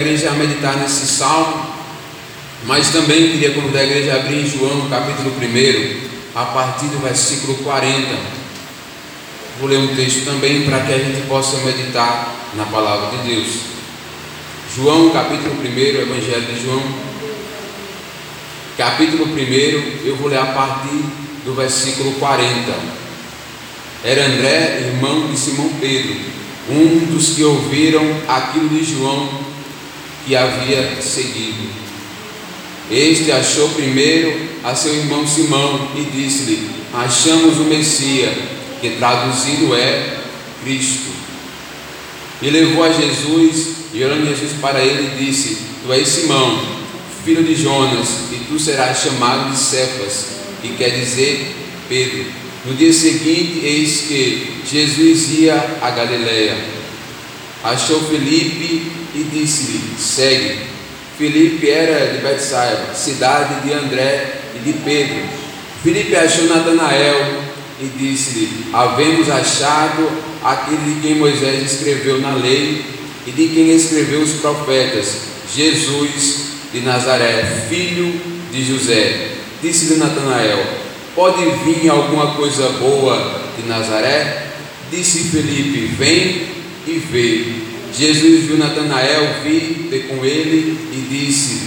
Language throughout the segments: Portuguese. A igreja a meditar nesse salmo, mas também queria convidar a igreja a abrir em João, capítulo 1, a partir do versículo 40. Vou ler um texto também para que a gente possa meditar na palavra de Deus. João, capítulo 1, Evangelho de João, capítulo 1, eu vou ler a partir do versículo 40. Era André, irmão de Simão Pedro, um dos que ouviram aquilo de João que havia seguido. Este achou primeiro a seu irmão Simão e disse-lhe: achamos o Messias, que traduzido é Cristo. E levou a Jesus, e olhando Jesus para ele, disse: tu és Simão, filho de Jonas, e tu serás chamado de Cefas, que quer dizer Pedro. No dia seguinte, eis que Jesus ia a Galileia. Achou Felipe e disse-lhe: segue. Felipe era de Bethsaida, cidade de André e de Pedro. Felipe achou Natanael e disse-lhe: havemos achado aquele de quem Moisés escreveu na lei e de quem escreveu os profetas, Jesus de Nazaré, filho de José. Disse-lhe Natanael: pode vir alguma coisa boa de Nazaré? Disse Felipe: vem e vê. Jesus viu Natanael vir com ele e disse: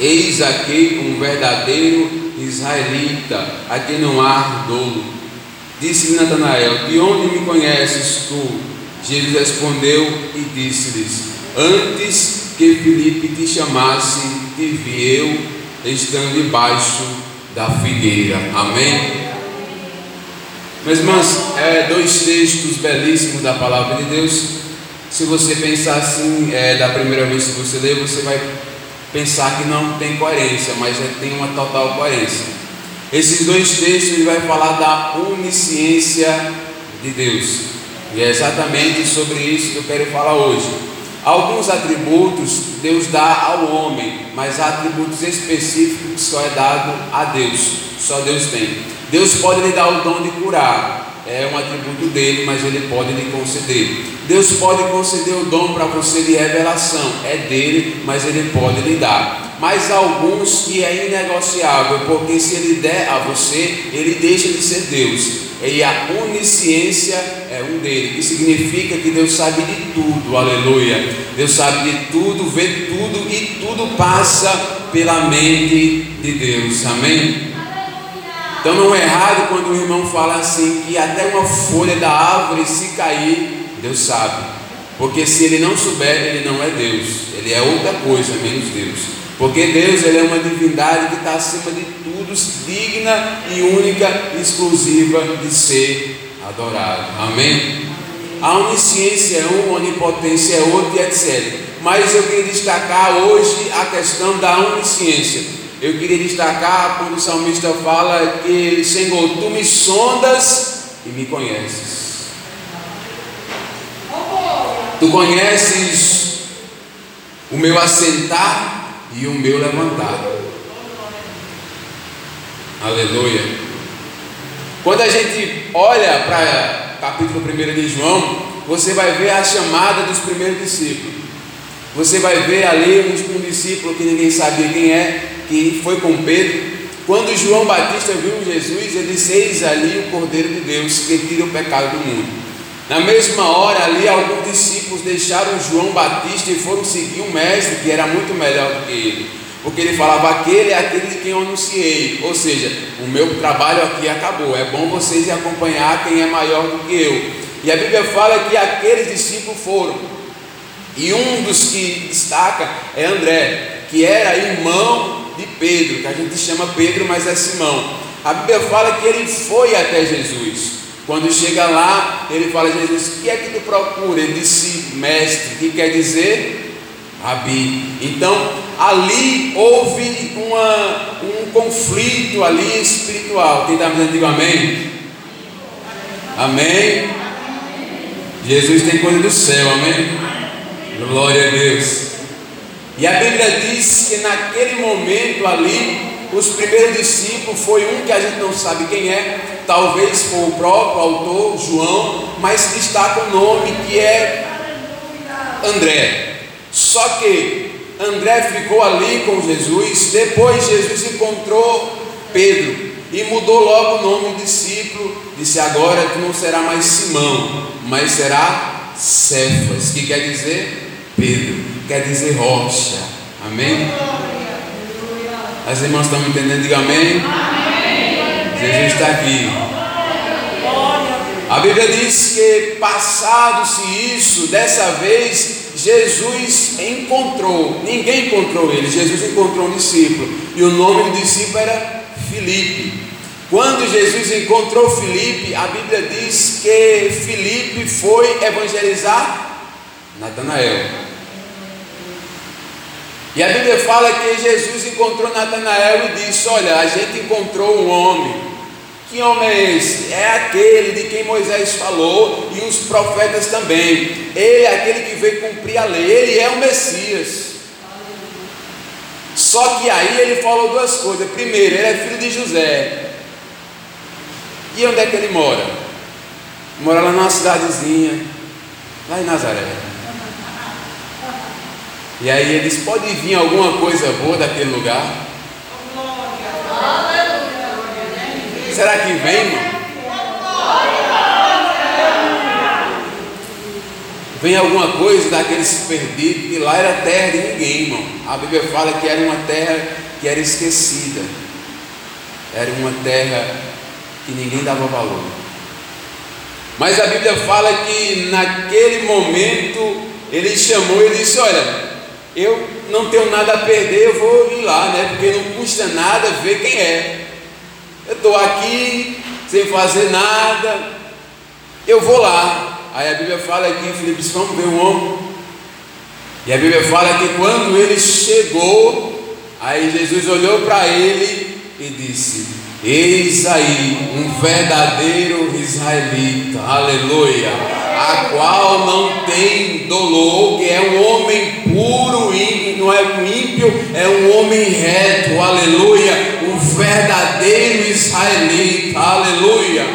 eis aqui um verdadeiro israelita, a quem não há dolo. Disse-lhe Natanael: de onde me conheces tu? Jesus respondeu e disse-lhes: antes que Felipe te chamasse, te vi eu estando debaixo da figueira. Amém? Meus irmãos, dois textos belíssimos da palavra de Deus. Se você pensar assim, da primeira vez que você lê, você vai pensar que não tem coerência, mas tem uma total coerência. Esses dois textos, ele vai falar da onisciência de Deus, e é exatamente sobre isso que eu quero falar hoje. Alguns atributos Deus dá ao homem, mas há atributos específicos que só é dado a Deus, só Deus tem. Deus pode lhe dar o dom de curar, é um atributo dele, mas ele pode lhe conceder. Deus pode conceder o dom para você de revelação, é dele, mas ele pode lhe dar. Mas alguns que é inegociável, porque se ele der a você, ele deixa de ser Deus. E a onisciência é um dele, que significa que Deus sabe de tudo. Aleluia! Deus sabe de tudo, vê tudo, e tudo passa pela mente de Deus. Amém? Então não é errado quando o irmão fala assim, que até uma folha da árvore, se cair, Deus sabe. Porque se ele não souber, ele não é Deus, ele é outra coisa menos Deus. Porque Deus, ele é uma divindade que está acima de todos, digna e única, exclusiva de ser adorado. Amém? A onisciência é uma, a onipotência é outra, e etc. Mas eu queria destacar hoje a questão da onisciência. Eu queria destacar quando o salmista fala que: Senhor, tu me sondas e me conheces. Tu conheces o meu assentar e o meu levantar. Aleluia. Quando a gente olha para o capítulo 1 de João, você vai ver a chamada dos primeiros discípulos. Você vai ver ali um discípulo que ninguém sabia quem é, que foi com Pedro. Quando João Batista viu Jesus, ele disse: eis ali o Cordeiro de Deus, que tira o pecado do mundo. Na mesma hora ali, alguns discípulos deixaram João Batista e foram seguir um mestre que era muito melhor do que ele, porque ele falava: aquele é aquele de quem eu anunciei, ou seja, o meu trabalho aqui acabou, é bom vocês acompanhar quem é maior do que eu. E a Bíblia fala que aqueles discípulos foram, e um dos que destaca é André, que era irmão de Pedro, que a gente chama Pedro, mas é Simão. A Bíblia fala que ele foi até Jesus. Quando chega lá, ele fala a Jesus: o que é que tu procura? Ele disse: mestre, que quer dizer Rabi. Então ali houve um conflito ali espiritual. Quem está me dizendo, amém? Amém? Jesus tem coisa do céu, amém? Glória a Deus. E a Bíblia diz que naquele momento ali, os primeiros discípulos, foi um que a gente não sabe quem é, talvez foi o próprio autor, João, mas destaca o nome, que é André. Só que André ficou ali com Jesus. Depois Jesus encontrou Pedro e mudou logo o nome do discípulo. Disse: agora tu não será mais Simão, mas será Cefas, que quer dizer Pedro, quer dizer rocha. Amém? As irmãs estão me entendendo? Diga amém. Jesus está aqui. A Bíblia diz que, passado-se isso, dessa vez Jesus encontrou, ninguém encontrou ele, Jesus encontrou um discípulo, e o nome do discípulo era Felipe. Quando Jesus encontrou Felipe, a Bíblia diz que Felipe foi evangelizar Natanael, e a Bíblia fala que Jesus encontrou Natanael e disse: olha, a gente encontrou um homem. Que homem é esse? É aquele de quem Moisés falou e os profetas também. Ele é aquele que veio cumprir a lei, ele é o Messias. Só que aí ele falou duas coisas. Primeiro, ele é filho de José. E onde é que ele mora? Mora lá numa cidadezinha, lá em Nazaré. E aí ele disse: pode vir alguma coisa boa daquele lugar? Será que vem, irmão? Vem alguma coisa daqueles perdidos, que lá era terra de ninguém, irmão. A Bíblia fala que era uma terra que era esquecida, era uma terra que ninguém dava valor. Mas a Bíblia fala que naquele momento ele chamou e disse: olha, eu não tenho nada a perder, eu vou ir lá, né? Porque não custa nada ver quem é. Eu estou aqui, sem fazer nada, eu vou lá. Aí a Bíblia fala aqui, Felipe disse: vamos ver o homem. E a Bíblia fala que quando ele chegou, aí Jesus olhou para ele e disse: eis aí um verdadeiro israelita, aleluia, a qual não tem dolor, que é um homem puro, não é um ímpio, é um homem reto, aleluia, verdadeiro israelita, aleluia.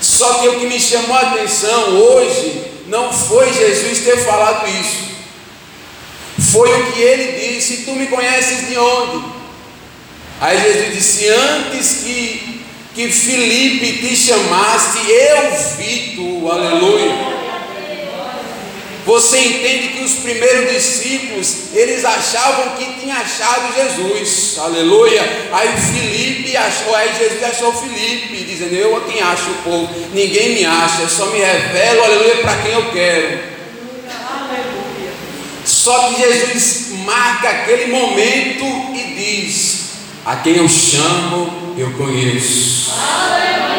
Só que o que me chamou a atenção hoje não foi Jesus ter falado isso, foi o que ele disse: tu me conheces de onde? Aí Jesus disse: antes que Felipe te chamasse, eu vi tu, aleluia. Você entende que os primeiros discípulos, eles achavam que tinha achado Jesus, aleluia. Aí Jesus achou Felipe, dizendo: eu quem acho o povo, ninguém me acha, eu só me revelo, aleluia, para quem eu quero. Aleluia. Só que Jesus marca aquele momento e diz: a quem eu chamo, eu conheço. Aleluia.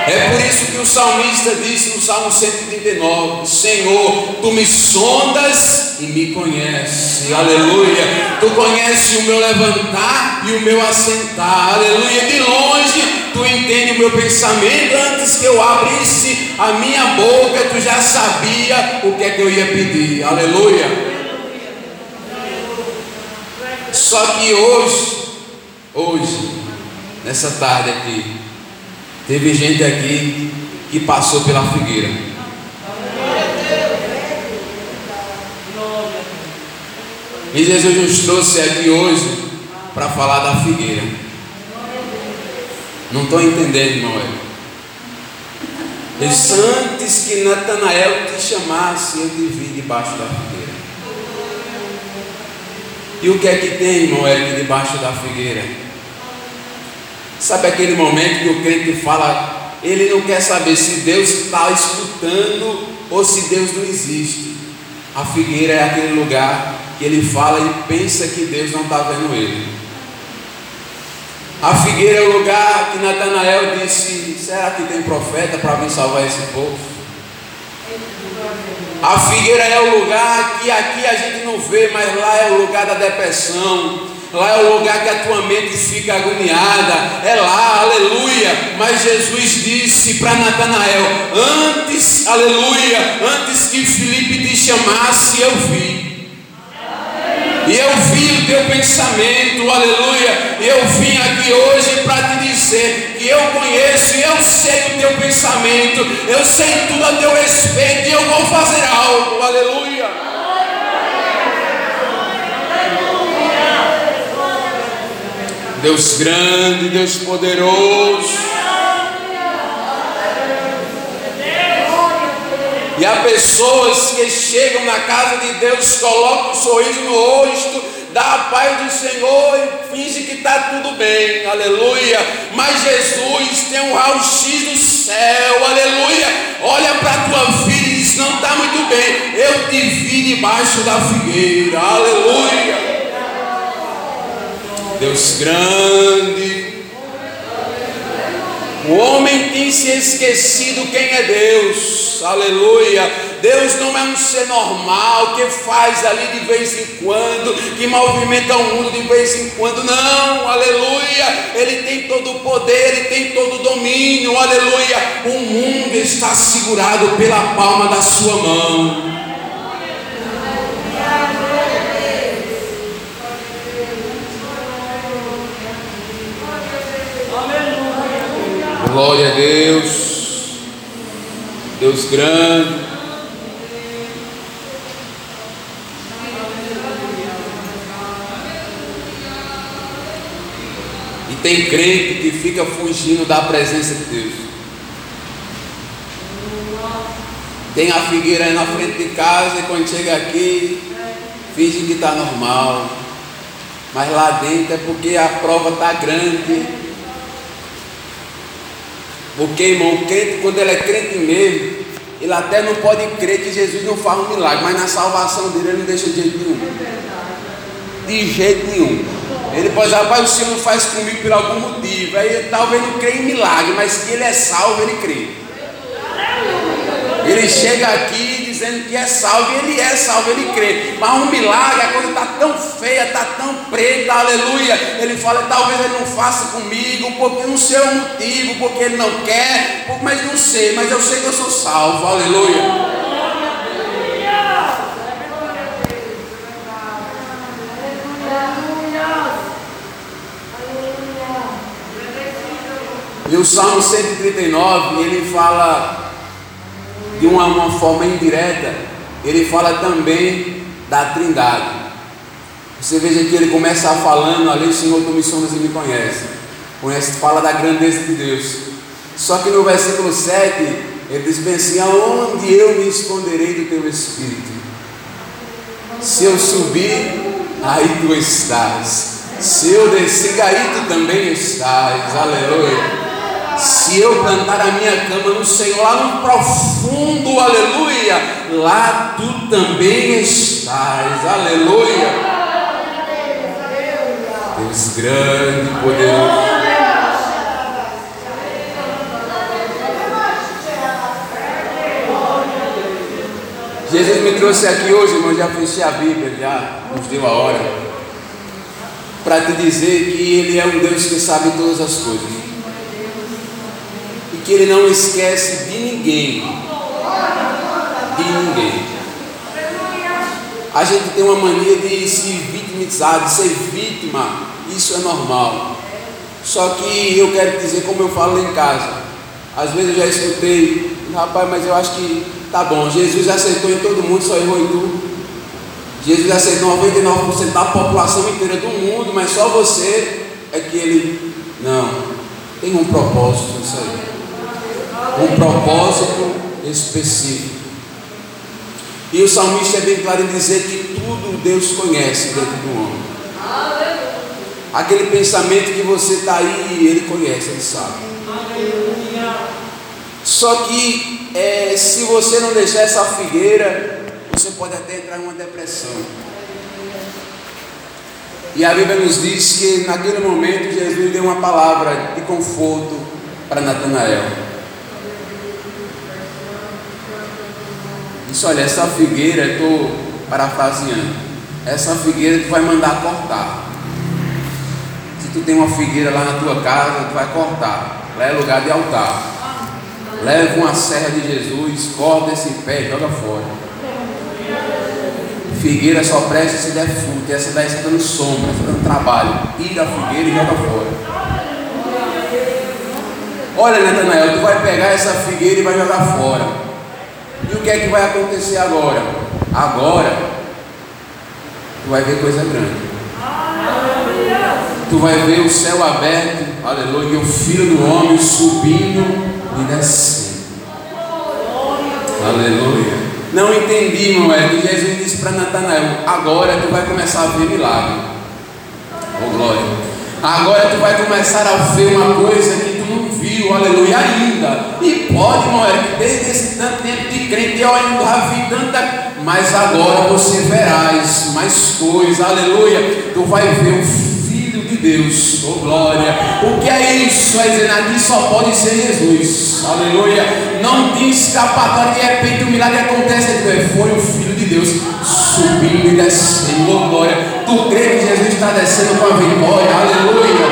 É por isso que o salmista disse no Salmo 139: Senhor, tu me sondas e me conheces, aleluia, tu conheces o meu levantar e o meu assentar, aleluia, de longe tu entende o meu pensamento, antes que eu abrisse a minha boca, tu já sabia o que é que eu ia pedir, aleluia. Só que hoje, nessa tarde aqui, teve gente aqui que passou pela figueira. E Jesus nos trouxe aqui hoje para falar da figueira. Não estou entendendo, irmão. Ele disse: antes que Natanael te chamasse, eu te vi debaixo da figueira. E o que é que tem, irmão, debaixo da figueira? Sabe aquele momento que o crente fala, ele não quer saber se Deus está escutando ou se Deus não existe. A figueira é aquele lugar que ele fala e pensa que Deus não está vendo ele. A figueira é o lugar que Natanael disse: será que tem profeta para vir salvar esse povo? A figueira é o lugar que aqui a gente não vê, mas lá é o lugar da depressão. Lá é o lugar que a tua mente fica agoniada, é lá, aleluia. Mas Jesus disse para Natanael: antes, aleluia, antes que Felipe te chamasse, eu vi. e eu vi o teu pensamento, aleluia. Eu vim aqui hoje para te dizer que eu conheço e eu sei o teu pensamento, eu sei tudo a teu respeito e eu vou fazer algo, aleluia. Deus grande, Deus poderoso. E há pessoas que chegam na casa de Deus, colocam um sorriso no rosto, dá a paz do Senhor e finge que está tudo bem, aleluia. Mas Jesus tem um raio-x do céu, aleluia. Olha para a tua vida e diz: não está muito bem, eu te vi debaixo da figueira, aleluia. Deus grande. O homem tem se esquecido quem é Deus, aleluia. Deus não é um ser normal que faz ali de vez em quando, que movimenta o mundo de vez em quando, não, aleluia. Ele tem todo o poder, ele tem todo o domínio, aleluia. O mundo está segurado pela palma da sua mão. Glória a Deus, Deus grande. E tem crente que fica fugindo da presença de Deus. Tem a figueira aí na frente de casa e quando chega aqui, finge que está normal. Mas lá dentro é porque a prova está grande. Porque, irmão, crente, quando ele é crente mesmo, ele até não pode crer que Jesus não faz um milagre, mas na salvação dele ele não deixa de jeito nenhum. De jeito nenhum. Ele pode dizer: rapaz, o Senhor não faz comigo por algum motivo. Aí talvez não crê em milagre, mas que ele é salvo, ele crê. Ele chega aqui dizendo que é salvo, ele crê. Mas um milagre, a coisa está tão feia, está tão preta, aleluia. Ele fala: talvez ele não faça comigo, porque não sei o motivo, porque ele não quer, mas não sei, mas eu sei que eu sou salvo, aleluia. E o Salmo 139, ele fala de uma forma indireta, ele fala também da Trindade. Você veja que ele começa falando ali: Senhor, tu me sondas e me conhece, fala da grandeza de Deus. Só que no versículo 7, ele diz bem assim: aonde eu me esconderei do teu Espírito? Se eu subir, aí tu estás. Se eu descer, aí tu também estás, aleluia. Se eu plantar a minha cama no Senhor, lá no profundo, aleluia, lá tu também estás, aleluia. Deus grande e poderoso. Jesus me trouxe aqui hoje, irmão, já fechei a Bíblia, já nos deu a hora, para te dizer que Ele é um Deus que sabe todas as coisas. Que Ele não esquece de ninguém. De ninguém. A gente tem uma mania de se vitimizar, de ser vítima. Isso é normal. Só que eu quero dizer, como eu falo lá em casa, às vezes eu já escutei: rapaz, mas eu acho que tá bom, Jesus acertou em todo mundo, só errou em tu. Jesus acertou 99% da população inteira do mundo, mas só você é que Ele... Não. Tem um propósito nisso aí. Um propósito específico. E o salmista é bem claro em dizer que tudo Deus conhece dentro do homem. Aquele pensamento que você está aí, Ele conhece, Ele sabe. Só que se você não deixar essa figueira, você pode até entrar em uma depressão. E a Bíblia nos diz que naquele momento Jesus deu uma palavra de conforto para Natanael. Disse: olha, essa figueira, eu estou parafraseando, essa figueira tu vai mandar cortar. Se tu tem uma figueira lá na tua casa, tu vai cortar. Lá é lugar de altar. Leva uma serra de Jesus, corta esse pé e joga fora. Figueira só presta se der fruto. Essa daí está dando sombra, está dando trabalho. Ir da figueira e joga fora. Olha, Natanael, tu vai pegar essa figueira e vai jogar fora. E o que é que vai acontecer agora? Agora tu vai ver coisa grande. Tu vai ver o céu aberto, aleluia, e o Filho do Homem subindo e descendo. Aleluia. Não entendi, meu velho. Jesus disse para Natanael: agora tu vai começar a ver milagre. Oh, glória. Agora tu vai começar a ver uma coisa que tu não viu, aleluia, ainda. E pode, meu velho, que desde esse tanto tempo de crente eu ainda vi tanta. Mas agora você verás mais coisas, aleluia. Tu vai ver o Filho de Deus, oh, glória. O que é isso? Vai dizer, aqui só pode ser Jesus, aleluia. Não tem escapatória, de repente o milagre acontece. Foi o Filho de Deus subindo e descendo, oh, glória. Tu crê que Jesus está descendo com a vitória, aleluia.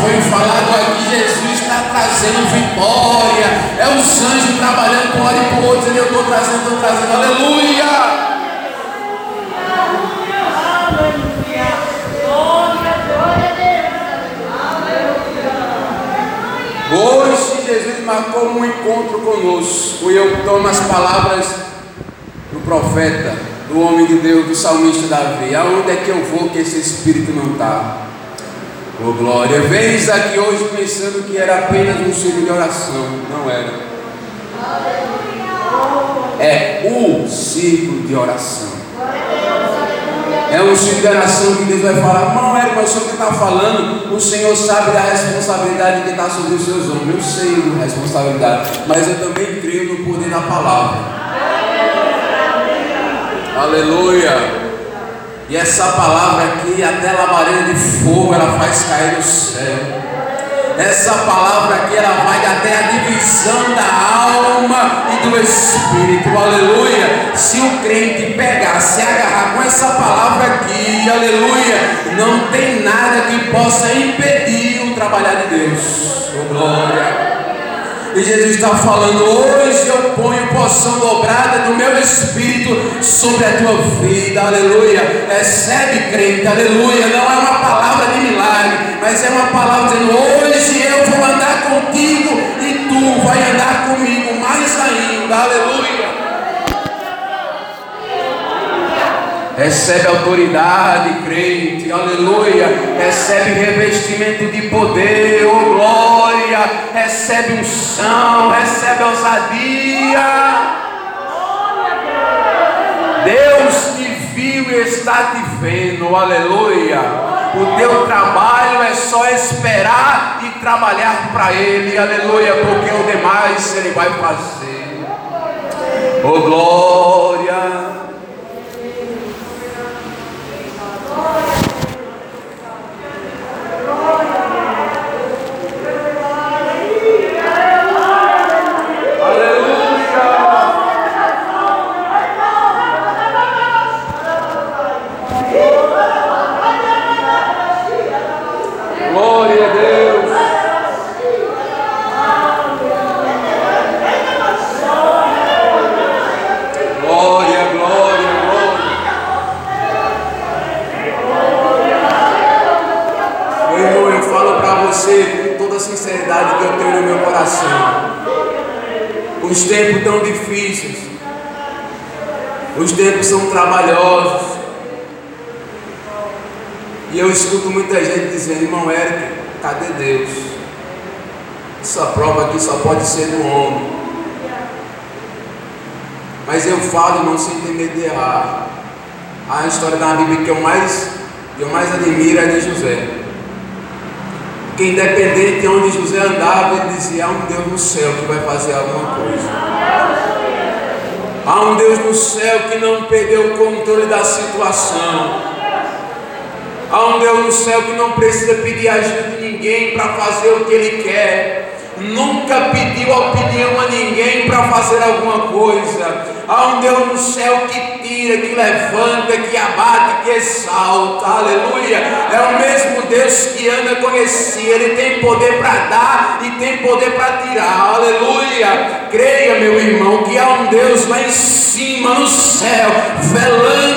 Foi falado aqui, Jesus está trazendo vitória. É os anjos trabalhando com um lado e com o outro. Eu estou trazendo, aleluia. Hoje Jesus marcou um encontro conosco. E eu tomo as palavras do profeta, do homem de Deus, do salmista Davi. Aonde é que eu vou que esse espírito não está? Oh, glória. Vens aqui hoje pensando que era apenas um círculo de oração. Não era. É um círculo de oração. É um tipo de oração que Deus vai falar. Não é o Senhor que está falando. O Senhor sabe da responsabilidade que está sobre os seus ombros. Eu sei da responsabilidade, mas eu também creio no poder da palavra. Aleluia. E essa palavra aqui, até labareda de fogo, ela faz cair do céu. Essa palavra aqui, ela vai até a divisão da alma e do espírito, aleluia. Se o crente pegar, se agarrar com essa palavra aqui, aleluia, não tem nada que possa impedir o trabalhar de Deus, oh, glória. E Jesus está falando: hoje eu ponho porção dobrada do meu Espírito sobre a tua vida, aleluia. Recebe, crente, aleluia. Não é uma palavra de milagre, mas é uma palavra dizendo: hoje eu vou andar contigo e tu vai andar comigo mais ainda, aleluia. Recebe autoridade, crente, aleluia. Recebe revestimento de poder, oh, glória. Recebe unção, recebe ousadia. Deus te viu e está te vendo, aleluia. O teu trabalho é só esperar e trabalhar para Ele, aleluia, porque o demais Ele vai fazer, oh, glória. Os tempos tão difíceis, os tempos são trabalhosos, e eu escuto muita gente dizendo: irmão Érico, cadê Deus? Essa prova aqui só pode ser do homem. Mas eu falo, irmão, sem ter medo de errar. A história da Bíblia que eu mais admiro é de José. Que independente de onde José andava, ele dizia: há um Deus no céu que vai fazer alguma coisa. Há um Deus no céu que não perdeu o controle da situação. Há um Deus no céu que não precisa pedir ajuda de ninguém para fazer o que Ele quer. Nunca pediu opinião a ninguém para fazer alguma coisa. Há um Deus no céu que tira, que levanta, que abate, que exalta, aleluia. É o mesmo Deus que Ana conhecia. Ele tem poder para dar e tem poder para tirar, aleluia. Creia, meu irmão, que há um Deus lá em cima no céu, velando,